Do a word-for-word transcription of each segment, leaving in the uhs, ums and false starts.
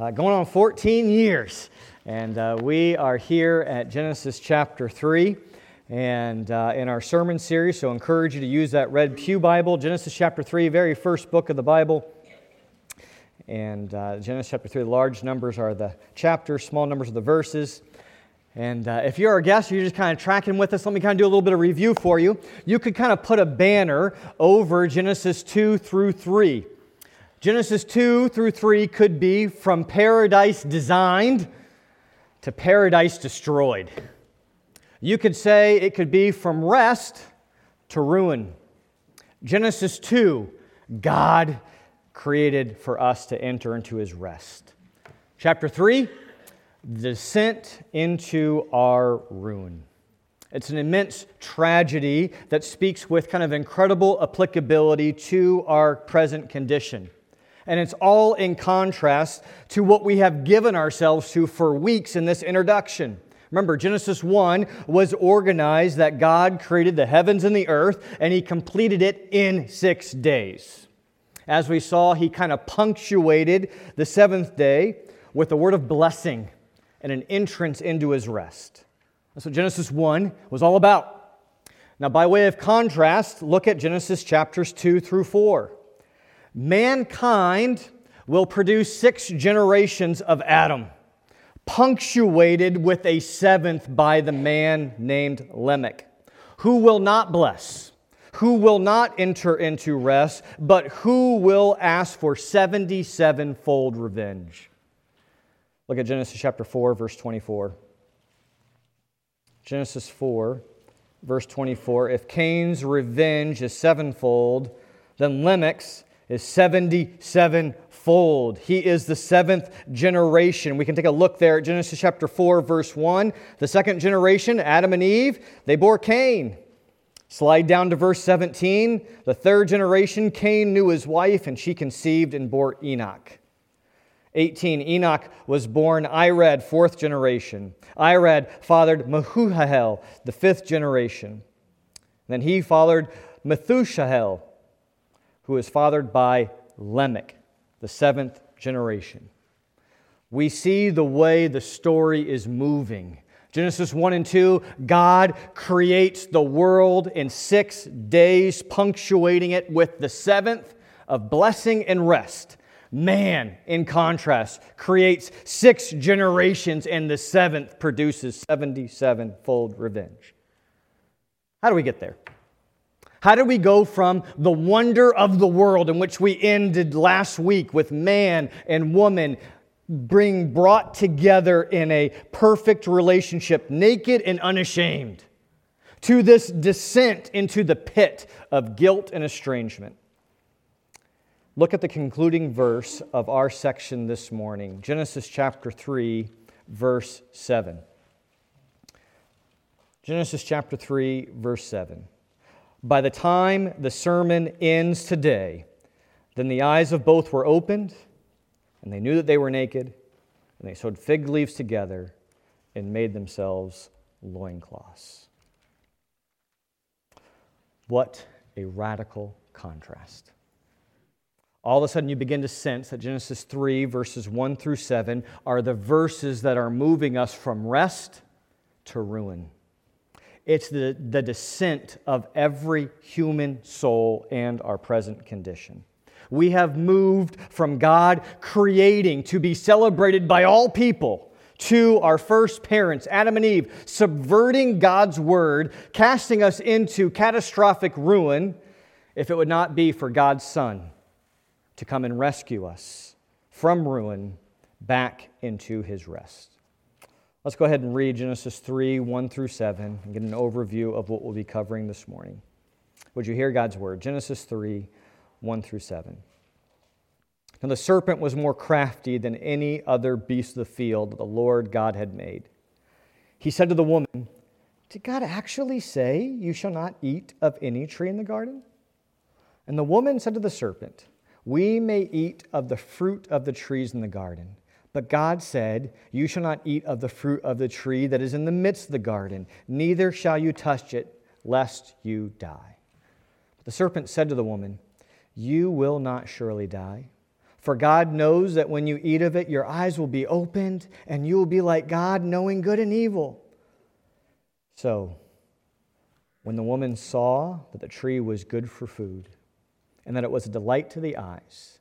uh, going on fourteen years, and uh, we are here at Genesis chapter three, and uh, in our sermon series, so I encourage you to use that red pew Bible, Genesis chapter three, very first book of the Bible. And uh, Genesis chapter three, the large numbers are the chapters, small numbers are the verses. And uh, if you're our guest, you're just kind of tracking with us, let me kind of do a little bit of review for you. You could kind of put a banner over Genesis two through three. Genesis two through three could be from paradise designed to paradise destroyed. You could say it could be from rest to ruin. Genesis two, God created for us to enter into His rest. Chapter three, descent into our ruin. It's an immense tragedy that speaks with kind of incredible applicability to our present condition. And it's all in contrast to what we have given ourselves to for weeks in this introduction. Remember, Genesis one was organized that God created the heavens and the earth, and He completed it in six days. As we saw, He kind of punctuated the seventh day with a word of blessing and an entrance into His rest. That's what Genesis one was all about. Now, by way of contrast, look at Genesis chapters two through four. Mankind will produce six generations of Adam, punctuated with a seventh by the man named Lamech, who will not bless, who will not enter into rest, but who will ask for seventy-seven-fold revenge. Look at Genesis chapter four, verse twenty-four. Genesis four, verse twenty-four. If Cain's revenge is sevenfold, then Lamech's is seventy-seven-fold. He is the seventh generation. We can take a look there at Genesis chapter four, verse one. The second generation, Adam and Eve, they bore Cain. Slide down to verse seventeen. The third generation, Cain knew his wife, and she conceived and bore Enoch. eighteen, Enoch was born Irad, fourth generation. Irad fathered Mahuhael, the fifth generation. Then he fathered Methushael, who is fathered by Lamech, the seventh generation. We see the way the story is moving. Genesis one and two, God creates the world in six days, punctuating it with the seventh of blessing and rest. Man, in contrast, creates six generations, and the seventh produces seventy-seven-fold revenge. How do we get there? How do we go from the wonder of the world in which we ended last week with man and woman being brought together in a perfect relationship, naked and unashamed, to this descent into the pit of guilt and estrangement? Look at the concluding verse of our section this morning, Genesis chapter three, verse seven. Genesis chapter three, verse seven. By the time the sermon ends today, then the eyes of both were opened, and they knew that they were naked, and they sewed fig leaves together and made themselves loincloths. What a radical contrast. All of a sudden you begin to sense that Genesis three, verses one through seven, are the verses that are moving us from rest to ruin. It's the, the descent of every human soul and our present condition. We have moved from God creating to be celebrated by all people to our first parents, Adam and Eve, subverting God's word, casting us into catastrophic ruin if it would not be for God's Son to come and rescue us from ruin back into His rest. Let's go ahead and read Genesis three, one through seven, and get an overview of what we'll be covering this morning. Would you hear God's word? Genesis three, one through seven. Now the serpent was more crafty than any other beast of the field that the Lord God had made. He said to the woman, "Did God actually say, 'You shall not eat of any tree in the garden?'" And the woman said to the serpent, "We may eat of the fruit of the trees in the garden. But God said, 'You shall not eat of the fruit of the tree that is in the midst of the garden, neither shall you touch it, lest you die.'" But the serpent said to the woman, "You will not surely die, For God knows that when you eat of it, your eyes will be opened, and you will be like God, knowing good and evil. So, when the woman saw that the tree was good for food, and that it was a delight to the eyes,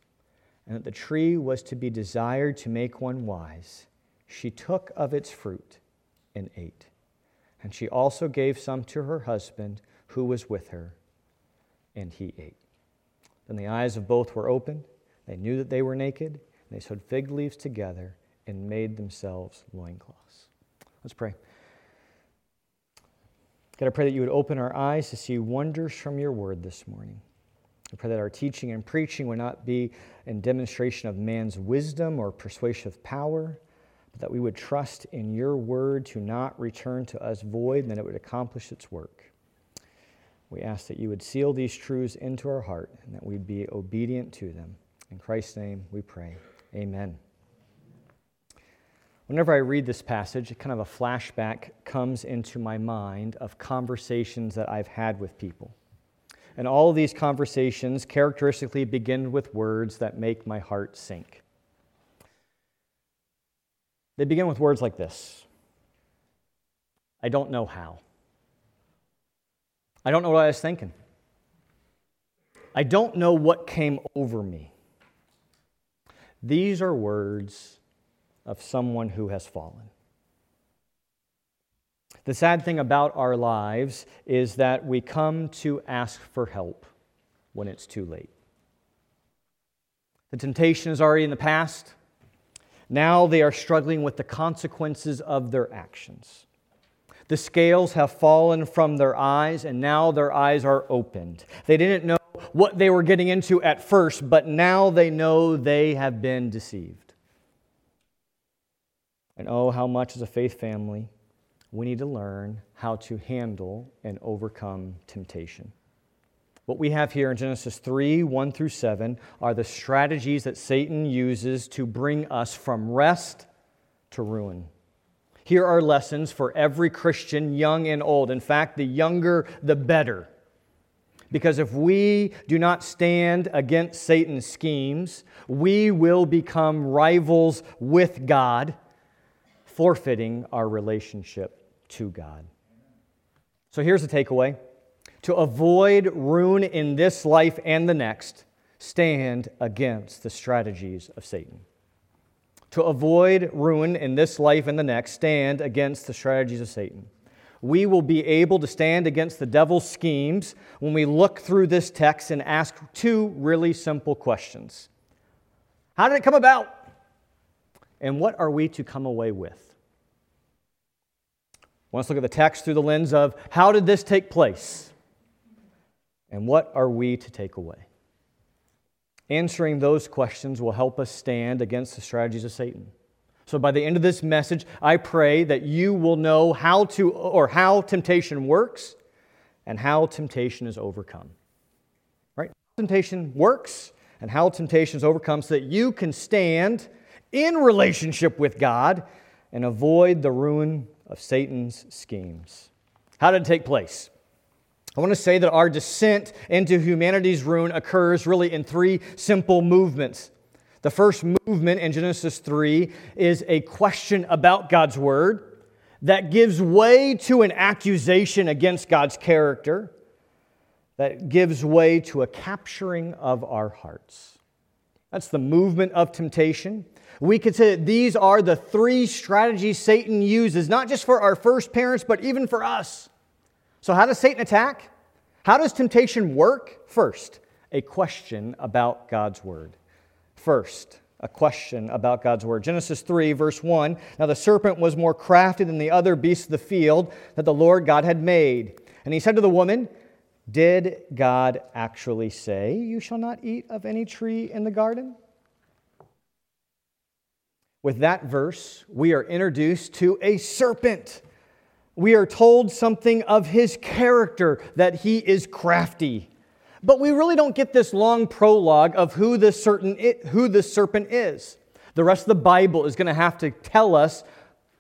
and that the tree was to be desired to make one wise, she took of its fruit and ate. And she also gave some to her husband, who was with her, and he ate. Then the eyes of both were opened. They knew that they were naked, and they sewed fig leaves together and made themselves loincloths. Let's pray. God, I pray that you would open our eyes to see wonders from your word this morning. I pray that our teaching and preaching would not be in demonstration of man's wisdom or persuasive power, but that we would trust in your word to not return to us void, and that it would accomplish its work. We ask that you would seal these truths into our heart, and that we'd be obedient to them. In Christ's name we pray. Amen. Whenever I read this passage, kind of a flashback comes into my mind of conversations that I've had with people. And all of these conversations characteristically begin with words that make my heart sink. They begin with words like this. I don't know how. I don't know what I was thinking. I don't know what came over me. These are words of someone who has fallen. The sad thing about our lives is that we come to ask for help when it's too late. The temptation is already in the past. Now they are struggling with the consequences of their actions. The scales have fallen from their eyes, and now their eyes are opened. They didn't know what they were getting into at first, but now they know they have been deceived. And oh, how much as a faith family we need to learn how to handle and overcome temptation. What we have here in Genesis three, one through seven, are the strategies that Satan uses to bring us from rest to ruin. Here are lessons for every Christian, young and old. In fact, the younger, the better. Because if we do not stand against Satan's schemes, we will become rivals with God, forfeiting our relationship to God. So here's the takeaway. To avoid ruin in this life and the next, stand against the strategies of Satan. To avoid ruin in this life and the next, stand against the strategies of Satan. We will be able to stand against the devil's schemes when we look through this text and ask two really simple questions. How did it come about? And what are we to come away with? Let's look at the text through the lens of how did this take place? And what are we to take away? Answering those questions will help us stand against the strategies of Satan. So by the end of this message, I pray that you will know how to or how temptation works and how temptation is overcome. Right? Temptation works and how temptation is overcome so that you can stand in relationship with God and avoid the ruin of Satan's schemes. How did it take place? I want to say that our descent into humanity's ruin occurs really in three simple movements. The first movement in Genesis three is a question about God's word that gives way to an accusation against God's character, that gives way to a capturing of our hearts. That's the movement of temptation. We could say that these are the three strategies Satan uses, not just for our first parents, but even for us. So how does Satan attack? How does temptation work? First, a question about God's word. First, a question about God's word. Genesis three, verse one, now the serpent was more crafty than the other beasts of the field that the Lord God had made. And he said to the woman, did God actually say, you shall not eat of any tree in the garden? With that verse, we are introduced to a serpent. We are told something of his character, that he is crafty. But we really don't get this long prologue of who this, certain it, who this serpent is. The rest of the Bible is going to have to tell us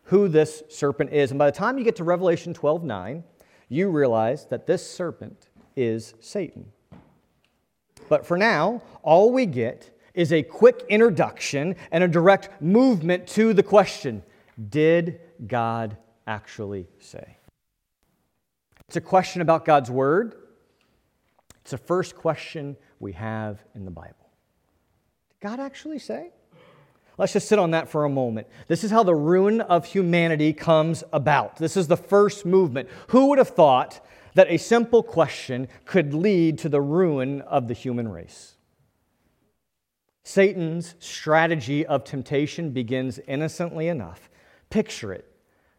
who this serpent is. And by the time you get to Revelation twelve nine, you realize that this serpent is Satan. But for now, all we get is a quick introduction and a direct movement to the question, did God actually say? It's a question about God's Word. It's the first question we have in the Bible. Did God actually say? Let's just sit on that for a moment. This is how the ruin of humanity comes about. This is the first movement. Who would have thought that a simple question could lead to the ruin of the human race? Satan's strategy of temptation begins innocently enough. Picture it,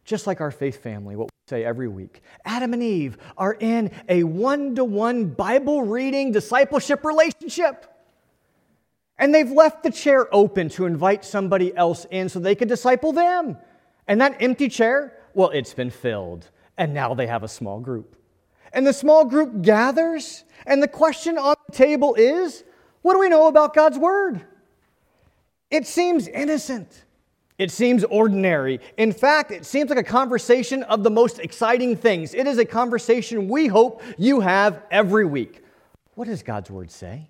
just like our faith family, what we say every week. Adam and Eve are in a one-to-one Bible reading discipleship relationship. And they've left the chair open to invite somebody else in so they could disciple them. And that empty chair, well, it's been filled. And now they have a small group. And the small group gathers. And the question on the table is, what do we know about God's Word? It seems innocent. It seems ordinary. In fact, it seems like a conversation of the most exciting things. It is a conversation we hope you have every week. What does God's Word say?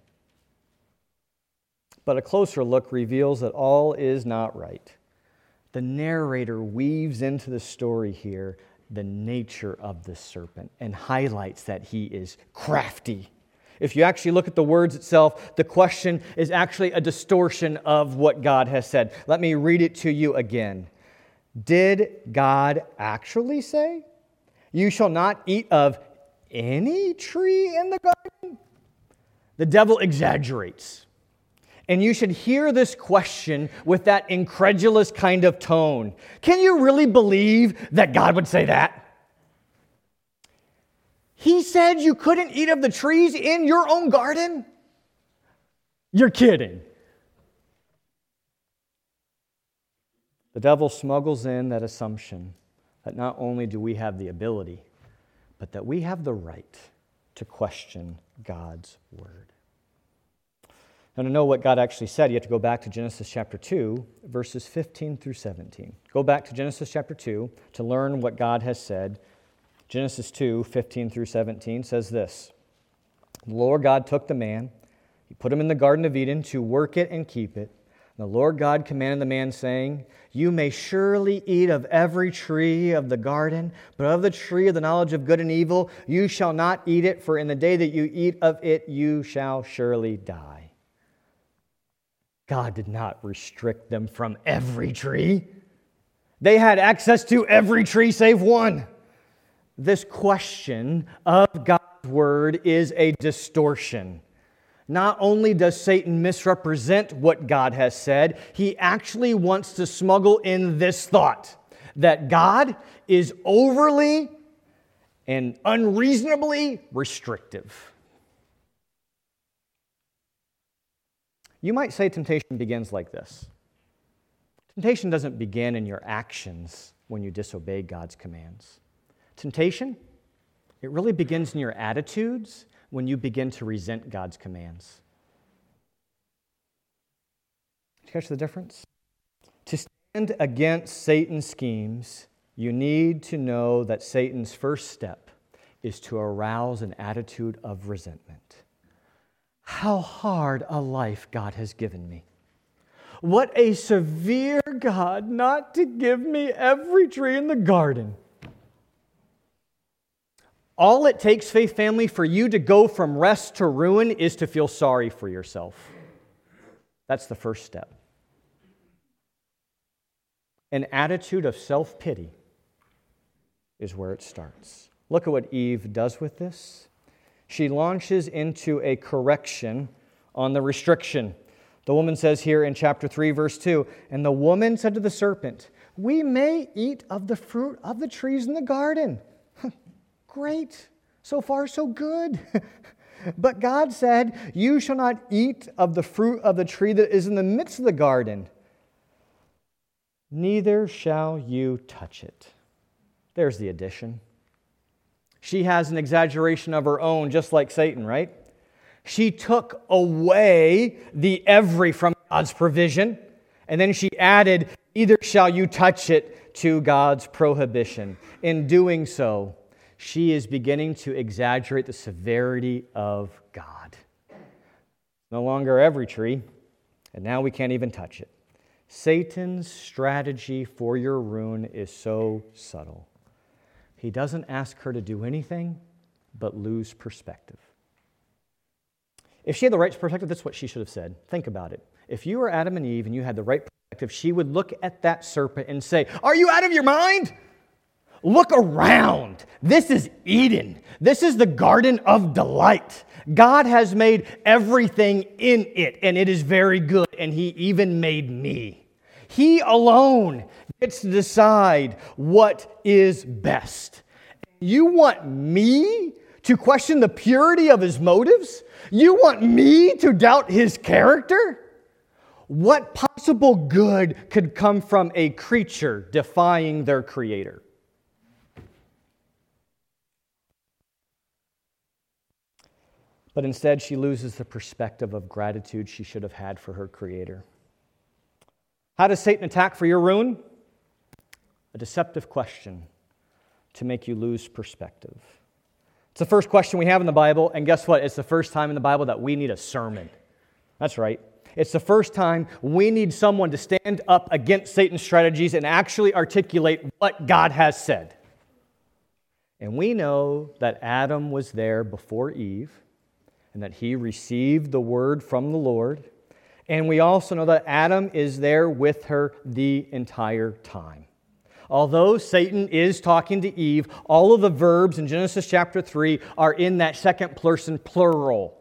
But a closer look reveals that all is not right. The narrator weaves into the story here the nature of the serpent and highlights that he is crafty. If you actually look at the words itself, the question is actually a distortion of what God has said. Let me read it to you again. Did God actually say, "You shall not eat of any tree in the garden"? The devil exaggerates. And you should hear this question with that incredulous kind of tone. Can you really believe that God would say that? He said you couldn't eat of the trees in your own garden? You're kidding. The devil smuggles in that assumption that not only do we have the ability, but that we have the right to question God's Word. Now, to know what God actually said, you have to go back to Genesis chapter two, verses fifteen through seventeen. Go back to Genesis chapter two to learn what God has said. Genesis two, fifteen through seventeen says this. The Lord God took the man, he put him in the Garden of Eden to work it and keep it. And the Lord God commanded the man, saying, "You may surely eat of every tree of the garden, but of the tree of the knowledge of good and evil you shall not eat it, for in the day that you eat of it you shall surely die." God did not restrict them from every tree. They had access to every tree save one. This question of God's Word is a distortion. Not only does Satan misrepresent what God has said, he actually wants to smuggle in this thought that God is overly and unreasonably restrictive. You might say temptation begins like this. Temptation doesn't begin in your actions when you disobey God's commands. Temptation, it really begins in your attitudes when you begin to resent God's commands. Did you catch the difference? To stand against Satan's schemes, you need to know that Satan's first step is to arouse an attitude of resentment. How hard a life God has given me. What a severe God not to give me every tree in the garden. All it takes, faith family, for you to go from rest to ruin is to feel sorry for yourself. That's the first step. An attitude of self-pity is where it starts. Look at what Eve does with this. She launches into a correction on the restriction. The woman says here in chapter three, verse two, "And the woman said to the serpent, 'We may eat of the fruit of the trees in the garden.'" Great. So far, so good. But God said, "You shall not eat of the fruit of the tree that is in the midst of the garden. Neither shall you touch it." There's the addition. She has an exaggeration of her own, just like Satan, right? She took away the every from God's provision, and then she added, "Neither shall you touch it," to God's prohibition. In doing so, she is beginning to exaggerate the severity of God. No longer every tree, And now we can't even touch it. Satan's strategy for your ruin is so subtle. He doesn't ask her to do anything but lose perspective. If she had the right perspective, that's what she should have said. Think about it. If you were Adam and Eve and you had the right perspective, she would look at that serpent and say, "Are you out of your mind? Look around. This is Eden. This is the garden of delight. God has made everything in it, and it is very good, and he even made me. He alone gets to decide what is best. You want me to question the purity of his motives? You want me to doubt his character? What possible good could come from a creature defying their creator?" But instead, she loses the perspective of gratitude she should have had for her Creator. How does Satan attack for your ruin? A deceptive question to make you lose perspective. It's the first question we have in the Bible, and guess what? It's the first time in the Bible that we need a sermon. That's right. It's the first time we need someone to stand up against Satan's strategies and actually articulate what God has said. And we know that Adam was there before Eve, and that he received the word from the Lord. And we also know that Adam is there with her the entire time. Although Satan is talking to Eve, all of the verbs in Genesis chapter three are in that second person plural.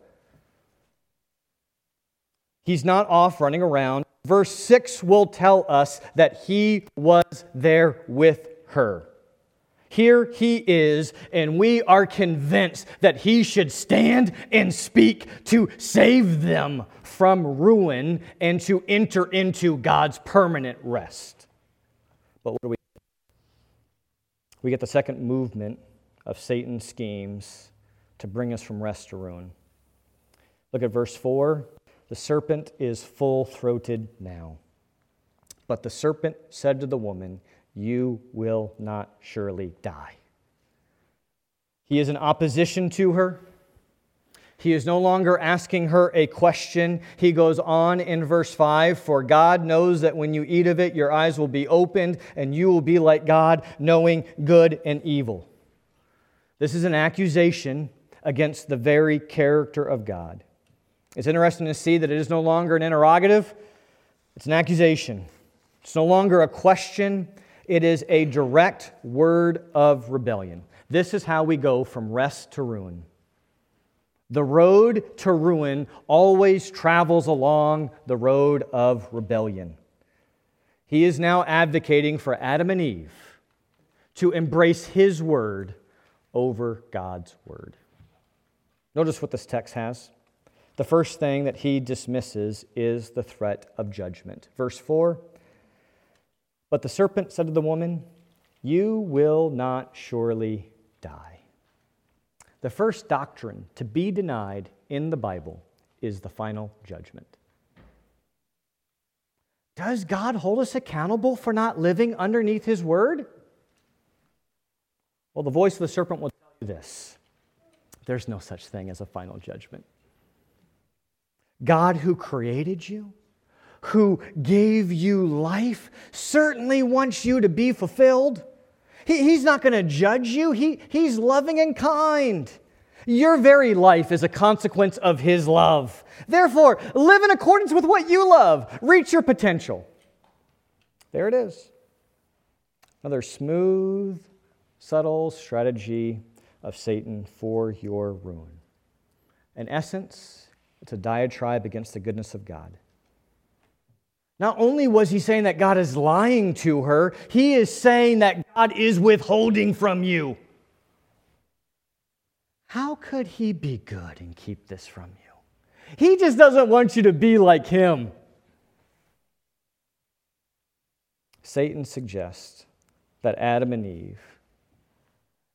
He's not off running around. Verse six will tell us that he was there with her. Here he is, and we are convinced that he should stand and speak to save them from ruin and to enter into God's permanent rest. But what do we get? We get the second movement of Satan's schemes to bring us from rest to ruin. Look at verse four. The serpent is full-throated now. But the serpent said to the woman, "You will not surely die." He is in opposition to her. He is no longer asking her a question. He goes on in verse five, "For God knows that when you eat of it, your eyes will be opened, and you will be like God, knowing good and evil." This is an accusation against the very character of God. It's interesting to see that it is no longer an interrogative. It's an accusation. It's no longer a question. It is a direct word of rebellion. This is how we go from rest to ruin. The road to ruin always travels along the road of rebellion. He is now advocating for Adam and Eve to embrace his word over God's word. Notice what this text has. The first thing that he dismisses is the threat of judgment. Verse four, "But the serpent said to the woman, 'You will not surely die.'" The first doctrine to be denied in the Bible is the final judgment. Does God hold us accountable for not living underneath His Word? Well, the voice of the serpent will tell you this. There's no such thing as a final judgment. God who created you, who gave you life, certainly wants you to be fulfilled. He, he's not going to judge you. He, he's loving and kind. Your very life is a consequence of His love. Therefore, live in accordance with what you love. Reach your potential. There it is. Another smooth, subtle strategy of Satan for your ruin. In essence, it's a diatribe against the goodness of God. Not only was he saying that God is lying to her, he is saying that God is withholding from you. How could he be good and keep this from you? He just doesn't want you to be like him. Satan suggests that Adam and Eve,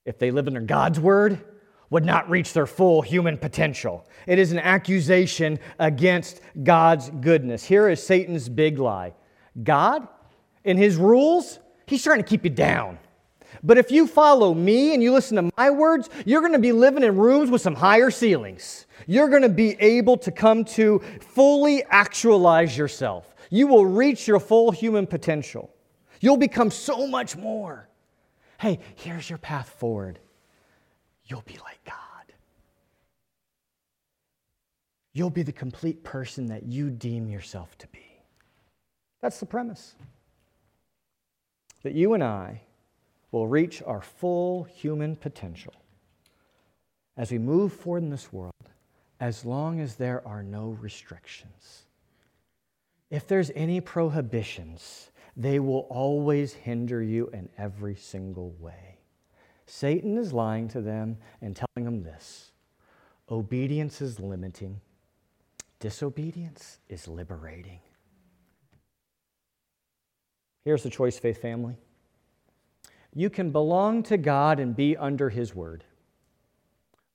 if they live under God's word, would not reach their full human potential. It is an accusation against God's goodness. Here is Satan's big lie. God, in his rules, he's trying to keep you down. But if you follow me and you listen to my words, you're going to be living in rooms with some higher ceilings. You're going to be able to come to fully actualize yourself. You will reach your full human potential. You'll become so much more. Hey, here's your path forward. You'll be like God. You'll be the complete person that you deem yourself to be. That's the premise. That you and I will reach our full human potential as we move forward in this world, as long as there are no restrictions. If there's any prohibitions, they will always hinder you in every single way. Satan is lying to them and telling them this: obedience is limiting. Disobedience is liberating. Here's the choice, faith family. You can belong to God and be under His word,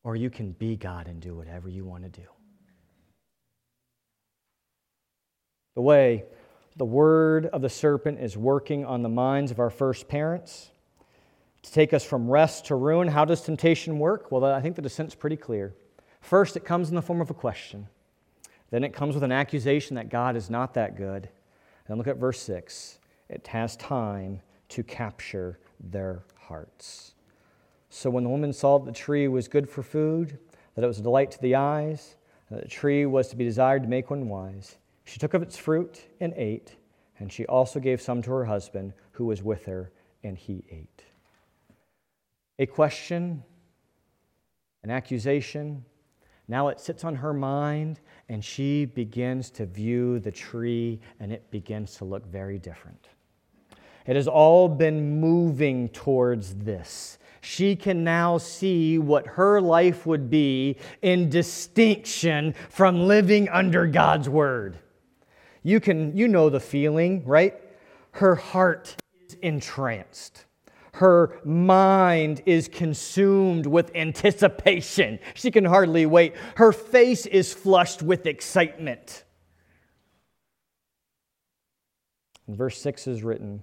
or you can be God and do whatever you want to do. The way the word of the serpent is working on the minds of our first parents to take us from rest to ruin. How does temptation work? Well, I think the descent's pretty clear. First, it comes in the form of a question. Then it comes with an accusation that God is not that good. Then look at verse six. It has time to capture their hearts. So when the woman saw that the tree was good for food, that it was a delight to the eyes, that the tree was to be desired to make one wise, she took of its fruit and ate, and she also gave some to her husband who was with her, and he ate. A question, an accusation. Now it sits on her mind, and she begins to view the tree, and it begins to look very different. It has all been moving towards this. She can now see what her life would be in distinction from living under God's word. You can, you know the feeling, right? Her heart is entranced. Her mind is consumed with anticipation. She can hardly wait. Her face is flushed with excitement. And verse six is written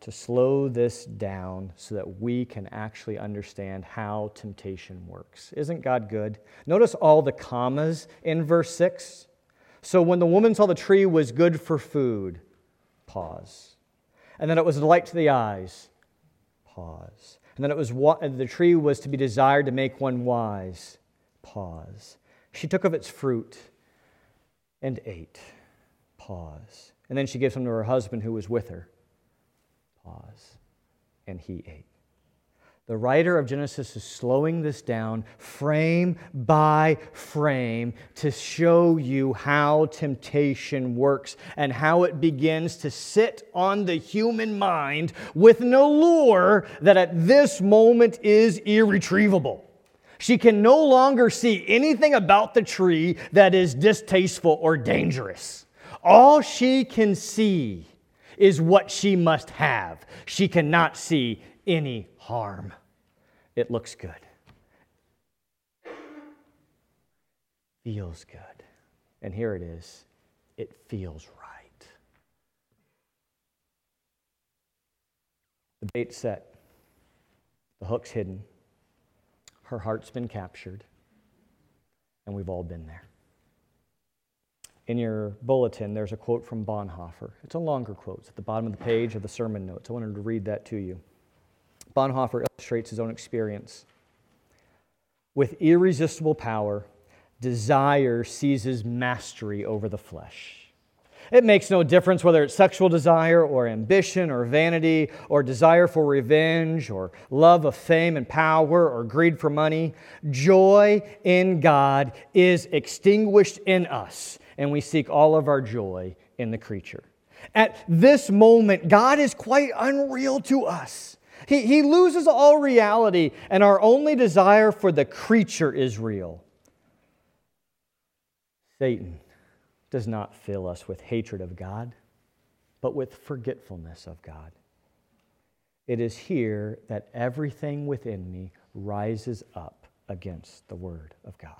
to slow this down so that we can actually understand how temptation works. Isn't God good? Notice all the commas in verse six. So when the woman saw the tree was good for food, pause. And then it was a delight to the eyes, pause. And then it was wa- the tree was to be desired to make one wise, pause. She took of its fruit and ate, pause. And then she gave some to her husband who was with her, pause, and he ate. The writer of Genesis is slowing this down frame by frame to show you how temptation works and how it begins to sit on the human mind with an allure that at this moment is irretrievable. She can no longer see anything about the tree that is distasteful or dangerous. All she can see is what she must have. She cannot see any harm. It looks good. Feels good. And here it is. It feels right. The bait's set. The hook's hidden. Her heart's been captured. And we've all been there. In your bulletin, there's a quote from Bonhoeffer. It's a longer quote. It's at the bottom of the page of the sermon notes. I wanted to read that to you. Bonhoeffer illustrates his own experience. With irresistible power, desire seizes mastery over the flesh. It makes no difference whether it's sexual desire or ambition or vanity or desire for revenge or love of fame and power or greed for money. Joy in God is extinguished in us, and we seek all of our joy in the creature. At this moment, God is quite unreal to us. He, he loses all reality, and our only desire for the creature is real. Satan does not fill us with hatred of God, but with forgetfulness of God. It is here that everything within me rises up against the Word of God.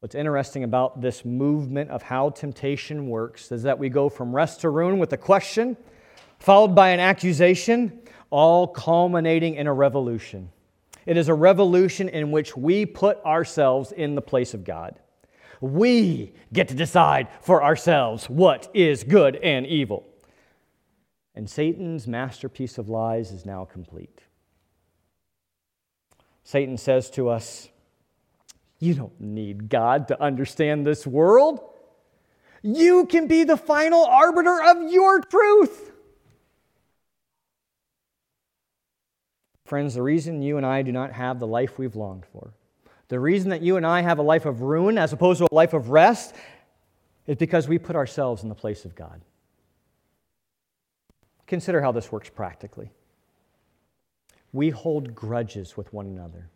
What's interesting about this movement of how temptation works is that we go from rest to ruin with a question, followed by an accusation, all culminating in a revolution. It is a revolution in which we put ourselves in the place of God. We get to decide for ourselves what is good and evil. And Satan's masterpiece of lies is now complete. Satan says to us, you don't need God to understand this world. You can be the final arbiter of your truth. Friends, the reason you and I do not have the life we've longed for, the reason that you and I have a life of ruin as opposed to a life of rest, is because we put ourselves in the place of God. Consider how this works practically. We hold grudges with one another,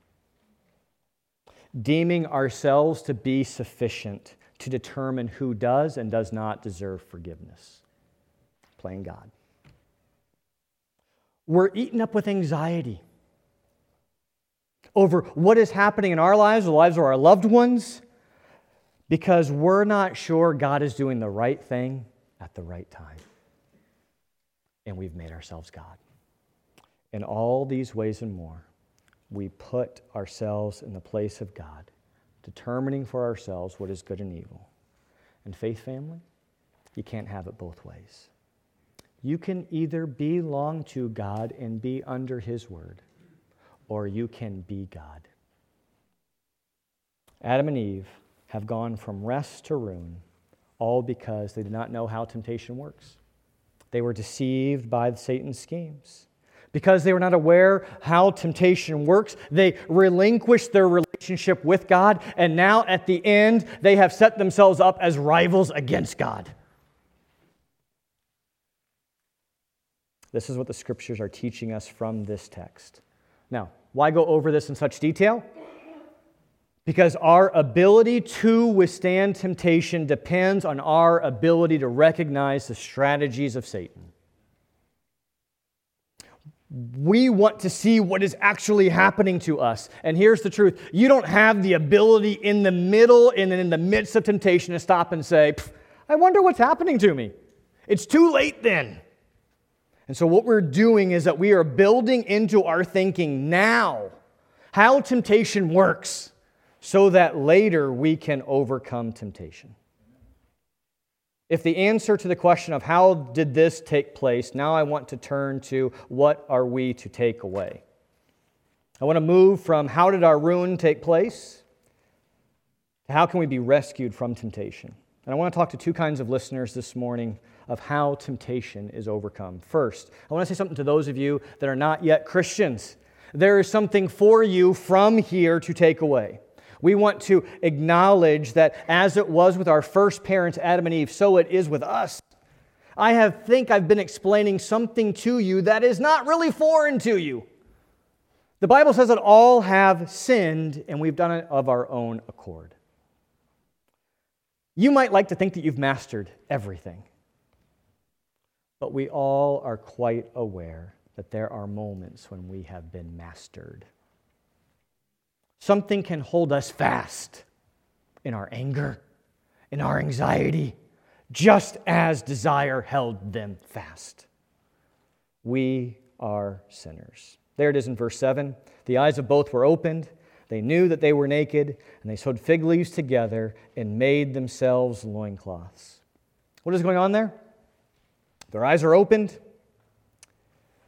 deeming ourselves to be sufficient to determine who does and does not deserve forgiveness. Playing God. We're eaten up with anxiety over what is happening in our lives, the lives of our loved ones, because we're not sure God is doing the right thing at the right time. And we've made ourselves God. In all these ways and more, we put ourselves in the place of God, determining for ourselves what is good and evil. And faith family, you can't have it both ways. You can either belong to God and be under His word, or you can be God. Adam and Eve have gone from rest to ruin, all because they did not know how temptation works. They were deceived by Satan's schemes. Because they were not aware how temptation works, they relinquished their relationship with God, and now at the end, they have set themselves up as rivals against God. This is what the Scriptures are teaching us from this text. Now, why go over this in such detail? Because our ability to withstand temptation depends on our ability to recognize the strategies of Satan. We want to see what is actually happening to us. And here's the truth. You don't have the ability in the middle and in the midst of temptation to stop and say, I wonder what's happening to me. It's too late then. And so what we're doing is that we are building into our thinking now how temptation works so that later we can overcome temptation. If the answer to the question of how did this take place, now I want to turn to what are we to take away. I want to move from how did our ruin take place to how can we be rescued from temptation. And I want to talk to two kinds of listeners this morning of how temptation is overcome. First, I want to say something to those of you that are not yet Christians. There is something for you from here to take away. We want to acknowledge that as it was with our first parents, Adam and Eve, so it is with us. I have, think I've been explaining something to you that is not really foreign to you. The Bible says that all have sinned and we've done it of our own accord. You might like to think that you've mastered everything. But we all are quite aware that there are moments when we have been mastered. Something can hold us fast in our anger, in our anxiety, just as desire held them fast. We are sinners. There it is in verse seven. The eyes of both were opened. They knew that they were naked, and they sewed fig leaves together and made themselves loincloths. What is going on there? Their eyes are opened.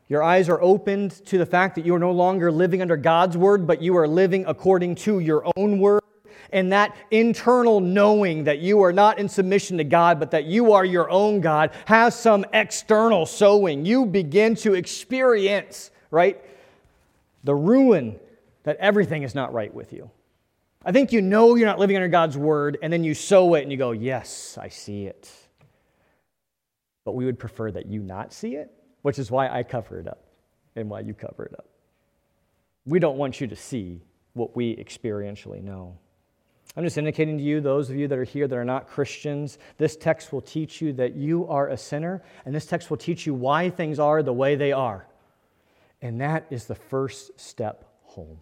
Your eyes are opened to the fact that you are no longer living under God's word, but you are living according to your own word. And that internal knowing that you are not in submission to God, but that you are your own God, has some external sowing. You begin to experience, right, the ruin that everything is not right with you. I think you know you're not living under God's word, and then you sow it and you go, yes, I see it. But we would prefer that you not see it, which is why I cover it up and why you cover it up. We don't want you to see what we experientially know. I'm just indicating to you, those of you that are here that are not Christians, this text will teach you that you are a sinner, and this text will teach you why things are the way they are. And that is the first step home.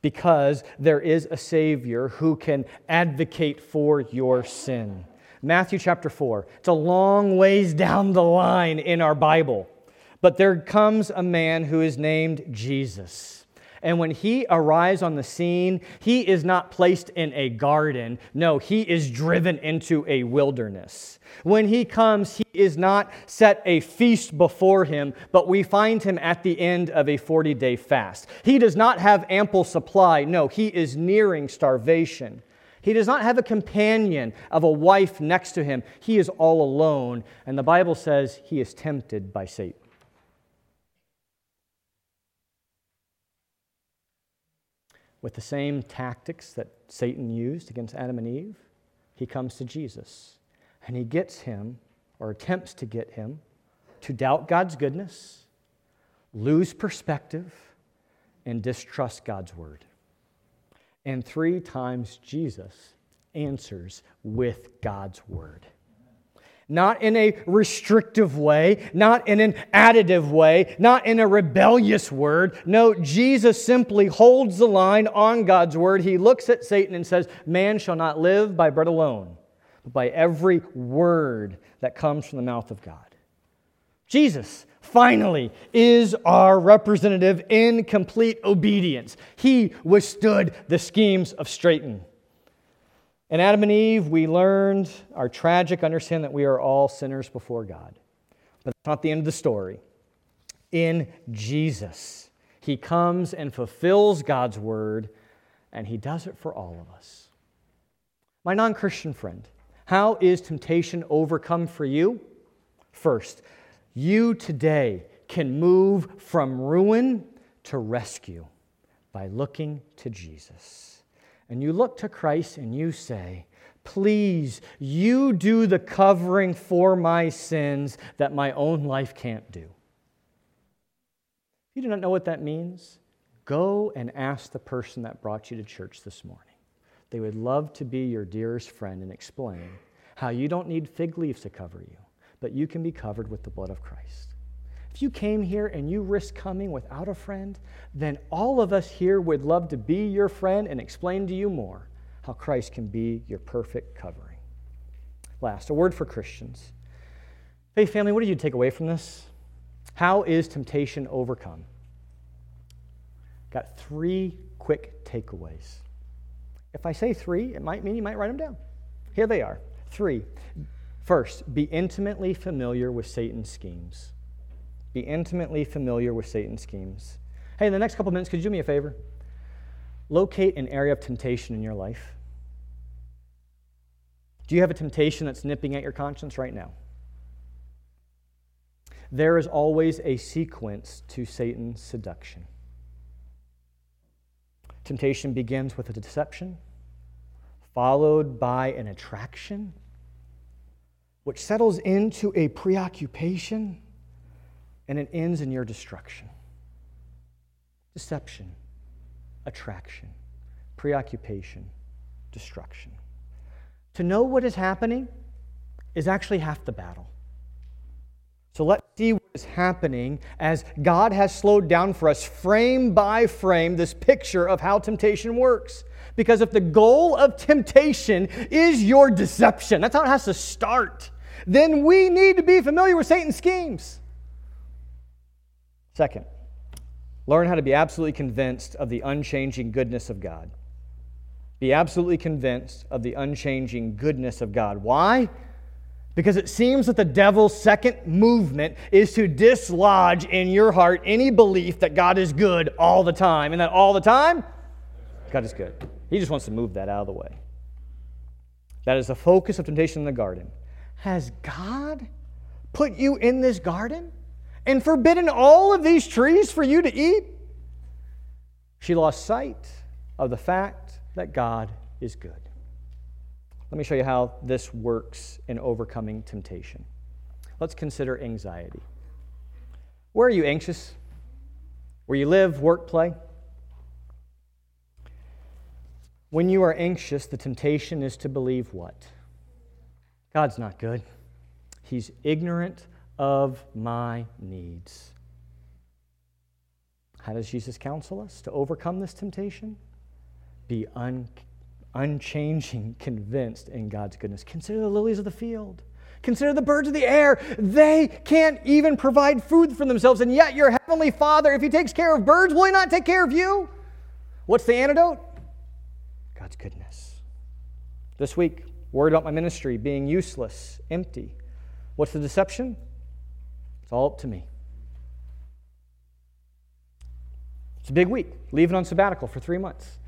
Because there is a Savior who can advocate for your sin. Matthew chapter four. It's a long ways down the line in our Bible. But there comes a man who is named Jesus. And when he arrives on the scene, he is not placed in a garden. No, he is driven into a wilderness. When he comes, he is not set a feast before him, but we find him at the end of a forty-day fast. He does not have ample supply. No, he is nearing starvation. He does not have a companion of a wife next to him. He is all alone. And the Bible says he is tempted by Satan. With the same tactics that Satan used against Adam and Eve, he comes to Jesus, and he gets him, or attempts to get him, to doubt God's goodness, lose perspective, and distrust God's word. And three times Jesus answers with God's word. Not in a restrictive way, not in an additive way, not in a rebellious word. No, Jesus simply holds the line on God's word. He looks at Satan and says, "Man shall not live by bread alone, but by every word that comes from the mouth of God." Jesus finally is our representative in complete obedience. He withstood the schemes of Satan. In Adam and Eve, we learned our tragic understanding that we are all sinners before God. But that's not the end of the story. In Jesus, he comes and fulfills God's word, and he does it for all of us. My non-Christian friend, how is temptation overcome for you? First, you today can move from ruin to rescue by looking to Jesus. And you look to Christ and you say, "Please, you do the covering for my sins that my own life can't do." If you do not know what that means, go and ask the person that brought you to church this morning. They would love to be your dearest friend and explain how you don't need fig leaves to cover you, but you can be covered with the blood of Christ. If you came here and you risked coming without a friend, then all of us here would love to be your friend and explain to you more how Christ can be your perfect covering. Last, a word for Christians. Hey, family, what did you take away from this? How is temptation overcome? Got three quick takeaways. If I say three, it might mean you might write them down. Here they are. Three. First, be intimately familiar with Satan's schemes. Be intimately familiar with Satan's schemes. Hey, in the next couple minutes, could you do me a favor? Locate an area of temptation in your life. Do you have a temptation that's nipping at your conscience right now? There is always a sequence to Satan's seduction. Temptation begins with a deception, followed by an attraction, which settles into a preoccupation, and it ends in your destruction. Deception, attraction, preoccupation, destruction. To know what is happening is actually half the battle. So let's see what is happening as God has slowed down for us, frame by frame, this picture of how temptation works. Because if the goal of temptation is your deception, that's how it has to start, then we need to be familiar with Satan's schemes. Second, learn how to be absolutely convinced of the unchanging goodness of God. Be absolutely convinced of the unchanging goodness of God. Why? Because it seems that the devil's second movement is to dislodge in your heart any belief that God is good all the time, and that all the time, God is good. He just wants to move that out of the way. That is the focus of temptation in the garden. Has God put you in this garden and forbidden all of these trees for you to eat? She lost sight of the fact that God is good. Let me show you how this works in overcoming temptation. Let's consider anxiety. Where are you anxious? Where you live, work, play? When you are anxious, the temptation is to believe what? God's not good. He's ignorant of my needs. How does Jesus counsel us to overcome this temptation? Be un- unchanging, convinced in God's goodness. Consider the lilies of the field. Consider the birds of the air. They can't even provide food for themselves. And yet your heavenly Father, if he takes care of birds, will he not take care of you? What's the antidote? God's goodness. This week, worried about my ministry being useless, empty. What's the deception? It's all up to me. It's a big week. Leaving on sabbatical for three months.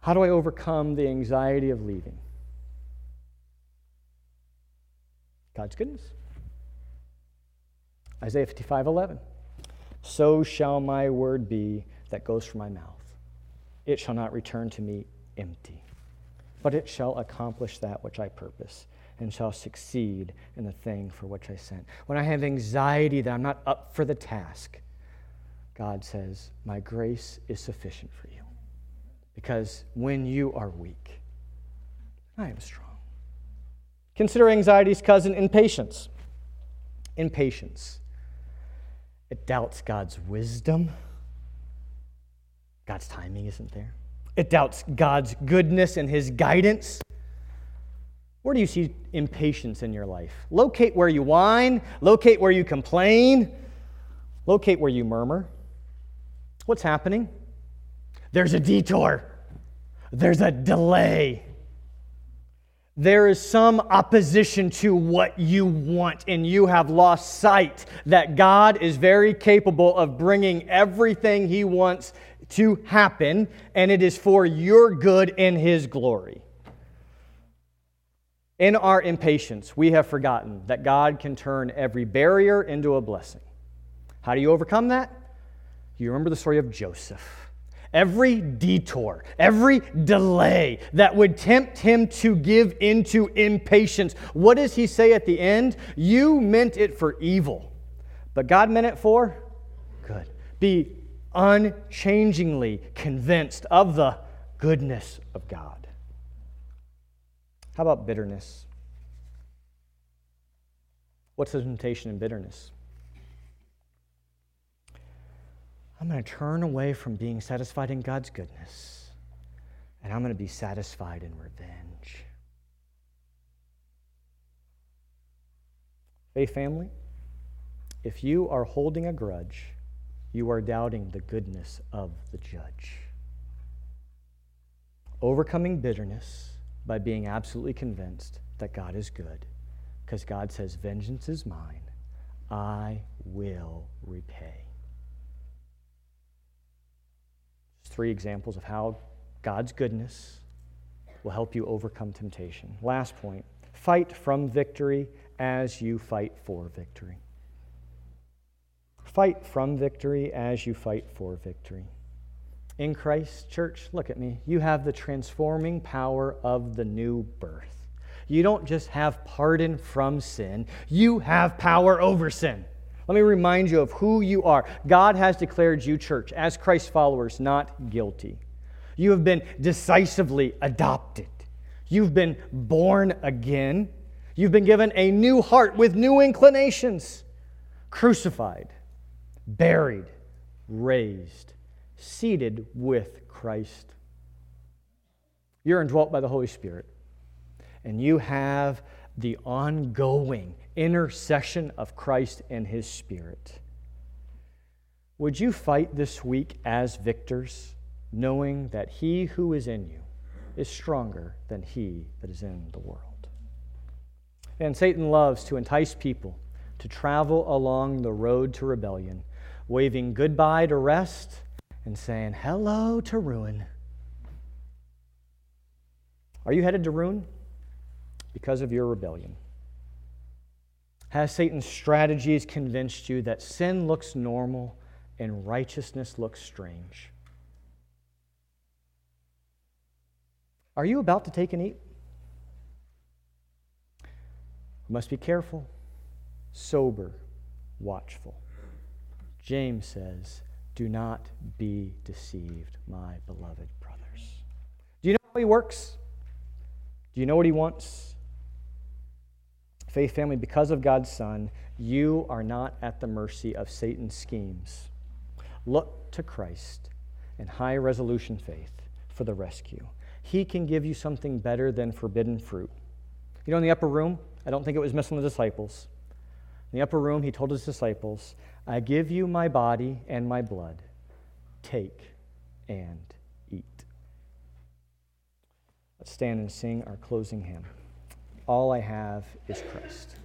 How do I overcome the anxiety of leaving? God's goodness. Isaiah fifty-five eleven. So shall my word be that goes from my mouth. It shall not return to me empty, but it shall accomplish that which I purpose and shall succeed in the thing for which I sent. When I have anxiety that I'm not up for the task, God says, my grace is sufficient for you. Because when you are weak, I am strong. Consider anxiety's cousin, impatience. Impatience. It doubts God's wisdom. God's timing isn't there. It doubts God's goodness and his guidance. Where do you see impatience in your life? Locate where you whine. Locate where you complain. Locate where you murmur. What's happening? There's a detour. There's a delay. There is some opposition to what you want, and you have lost sight that God is very capable of bringing everything he wants to happen, and it is for your good and his glory. In our impatience, we have forgotten that God can turn every barrier into a blessing. How do you overcome that? You remember the story of Joseph. Every detour, every delay that would tempt him to give into impatience. What does he say at the end? You meant it for evil, but God meant it for good. Be unchangingly convinced of the goodness of God. How about bitterness? What's the temptation in bitterness? I'm going to turn away from being satisfied in God's goodness, and I'm going to be satisfied in revenge. Faith family, if you are holding a grudge, you are doubting the goodness of the judge. Overcoming bitterness by being absolutely convinced that God is good, because God says, vengeance is mine, I will repay. Three examples of how God's goodness will help you overcome temptation. Last point, fight from victory as you fight for victory. Fight from victory as you fight for victory. In Christ, church, look at me. You have the transforming power of the new birth. You don't just have pardon from sin. You have power over sin. Let me remind you of who you are. God has declared you, church, as Christ's followers, not guilty. You have been decisively adopted. You've been born again. You've been given a new heart with new inclinations. Crucified, buried, raised, seated with Christ. You're indwelt by the Holy Spirit. And you have the ongoing intercession of Christ and his Spirit. Would you fight this week as victors, knowing that he who is in you is stronger than he that is in the world? And Satan loves to entice people to travel along the road to rebellion, waving goodbye to rest and saying hello to ruin. Are you headed to ruin because of your rebellion? Has Satan's strategies convinced you that sin looks normal and righteousness looks strange? Are you about to take and eat? You must be careful, sober, watchful. James says, do not be deceived, my beloved brothers. Do you know how he works? Do you know what he wants? Faith family, because of God's Son, you are not at the mercy of Satan's schemes. Look to Christ and high resolution faith for the rescue. He can give you something better than forbidden fruit. You know, in the upper room, I don't think it was missing the disciples. In the upper room, he told his disciples, I give you my body and my blood. Take and eat. Let's stand and sing our closing hymn. All I have is Christ.